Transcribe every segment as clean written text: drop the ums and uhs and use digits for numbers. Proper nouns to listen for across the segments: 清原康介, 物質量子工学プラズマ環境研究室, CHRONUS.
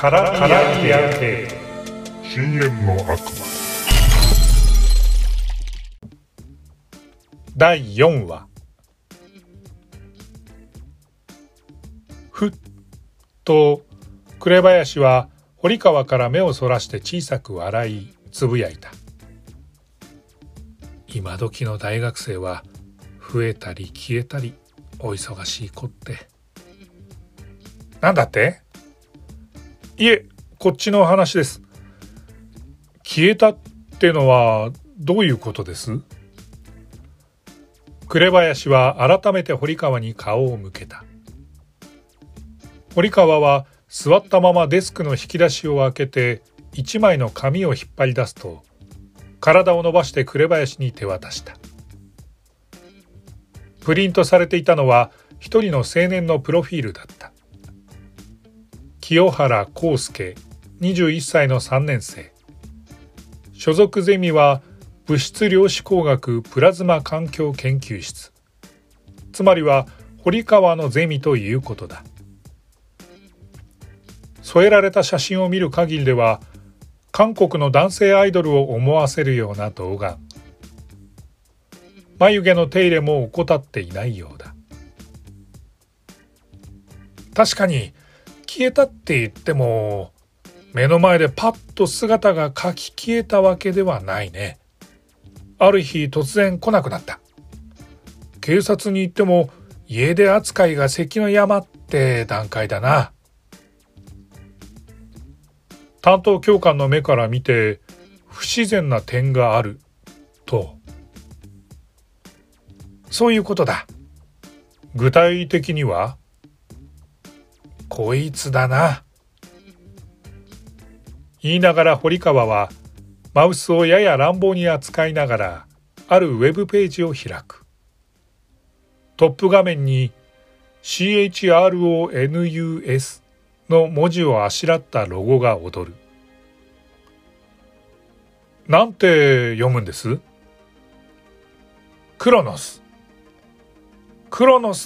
からきやけ深淵の悪魔第4話ふっと紅林は堀川から目をそらして小さく笑いつぶやいた。今時の大学生は増えたり消えたりお忙しい子って。なんだって？いえ、こっちの話です。消えたってのはどういうことです？紅林は改めて堀川に顔を向けた。堀川は座ったままデスクの引き出しを開けて一枚の紙を引っ張り出すと、体を伸ばして紅林に手渡した。プリントされていたのは一人の青年のプロフィールだった。清原康介、21歳の3年生。所属ゼミは物質量子工学プラズマ環境研究室。つまりは堀川のゼミということだ。添えられた写真を見る限りでは、韓国の男性アイドルを思わせるような動画。眉毛の手入れも怠っていないようだ。確かに消えたって言っても目の前でパッと姿がかき消えたわけではないね。ある日突然来なくなった。警察に行っても家出扱いが関の山って段階だな。担当教官の目から見て不自然な点があると。そういうことだ。具体的にはこいつだな。言いながら堀川はマウスをやや乱暴に扱いながらあるウェブページを開く。トップ画面に CHRONUS の文字をあしらったロゴが躍る。なんて読むんです？クロノス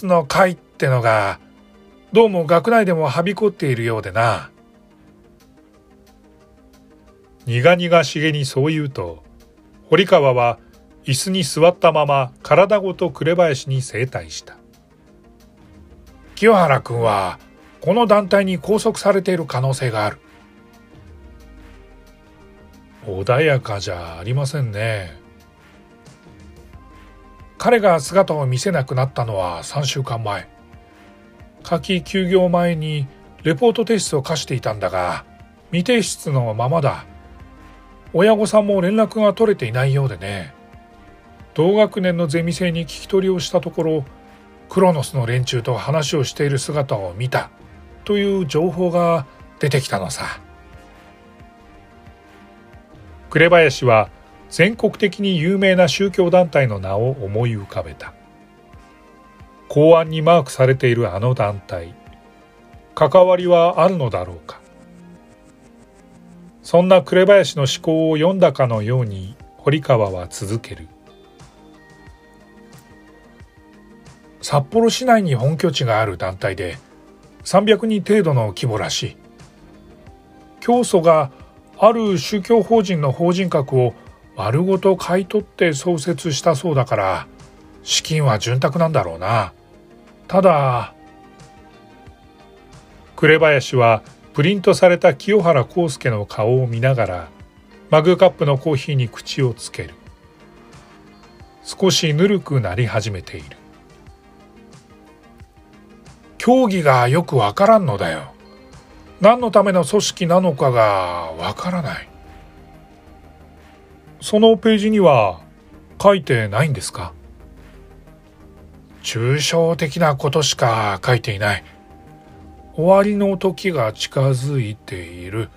の会ってのがどうも学内でもはびこっているようでな。苦々しげにそう言うと、堀川は椅子に座ったまま体ごと紅林に正対した。清原君はこの団体に拘束されている可能性がある。穏やかじゃありませんね。彼が姿を見せなくなったのは3週間前。夏季休業前にレポート提出を課していたんだが、未提出のままだ。親御さんも連絡が取れていないようでね。同学年のゼミ生に聞き取りをしたところ、クロノスの連中と話をしている姿を見たという情報が出てきたのさ。紅林は全国的に有名な宗教団体の名を思い浮かべた。公安にマークされているあの団体、関わりはあるのだろうか。そんな紅林の思考を読んだかのように堀川は続ける。札幌市内に本拠地がある団体で300人程度の規模らしい。教祖がある宗教法人の法人格を丸ごと買い取って創設したそうだから、資金は潤沢なんだろうな。ただ、紅林はプリントされた清原康介の顔を見ながら、マグカップのコーヒーに口をつける。少しぬるくなり始めている。教義がよくわからんのだよ。何のための組織なのかがわからない。そのページには書いてないんですか？抽象的なことしか書いていない。終わりの時が近づいている。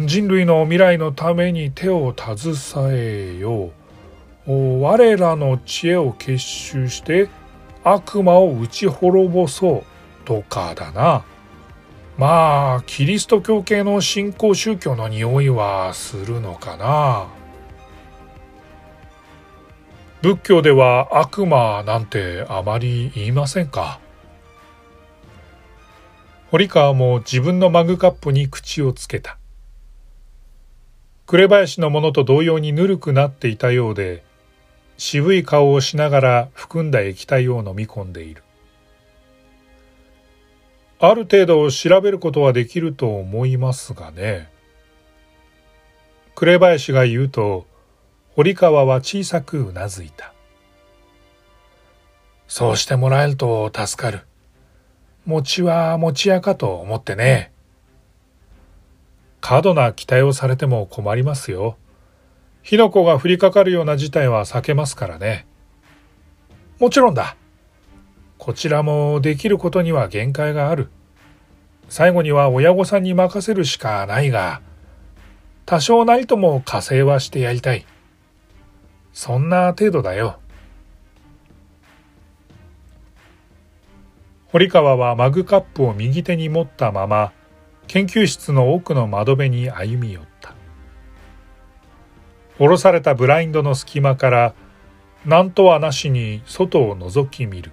人類の未来のために手を携えよう。我らの知恵を結集して悪魔を打ち滅ぼそうとかだな。まあ、キリスト教系の新興宗教の匂いはするのかな。仏教では悪魔なんてあまり言いませんか。堀川も自分のマグカップに口をつけた。紅林のものと同様にぬるくなっていたようで、渋い顔をしながら含んだ液体を飲み込んでいる。ある程度調べることはできると思いますがね。紅林が言うと、堀川は小さくうなずいた。そうしてもらえると助かる。餅は餅屋かと思ってね。過度な期待をされても困りますよ。火の粉が降りかかるような事態は避けますからね。もちろんだ。こちらもできることには限界がある。最後には親御さんに任せるしかないが、多少なりとも加勢はしてやりたい。そんな程度だよ。堀川はマグカップを右手に持ったまま、研究室の奥の窓辺に歩み寄った。下ろされたブラインドの隙間から、何とはなしに外を覗き見る。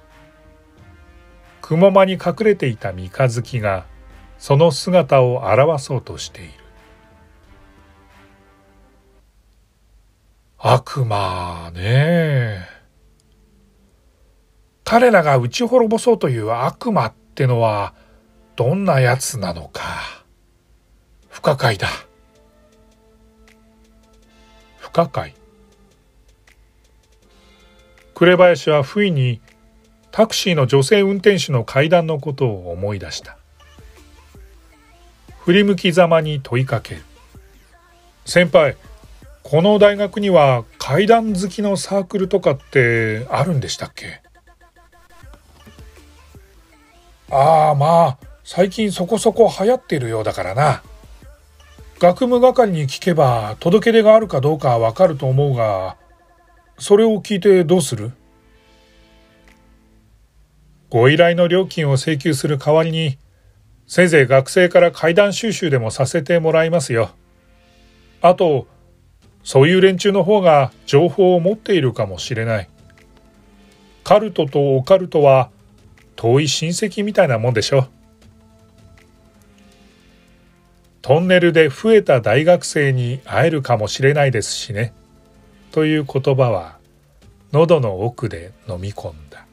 雲間に隠れていた三日月が、その姿を表そうとしている。悪魔ねえ。彼らが打ち滅ぼそうという悪魔ってのは、どんなやつなのか。不可解だ。不可解。紅林は不意にタクシーの女性運転手の階段のことを思い出した。振り向きざまに問いかける。先輩、この大学には階段好きのサークルとかってあるんでしたっけ？ああ、まあ最近そこそこ流行っているようだからな。学務係に聞けば届け出があるかどうかわかると思うが、それを聞いてどうする？ご依頼の料金を請求する代わりに、せいぜい学生から階段収集でもさせてもらいますよ。あと、そういう連中の方が情報を持っているかもしれない。カルトとオカルトは遠い親戚みたいなもんでしょ。トンネルで増えた大学生に会えるかもしれないですしね。という言葉は喉の奥で飲み込んだ。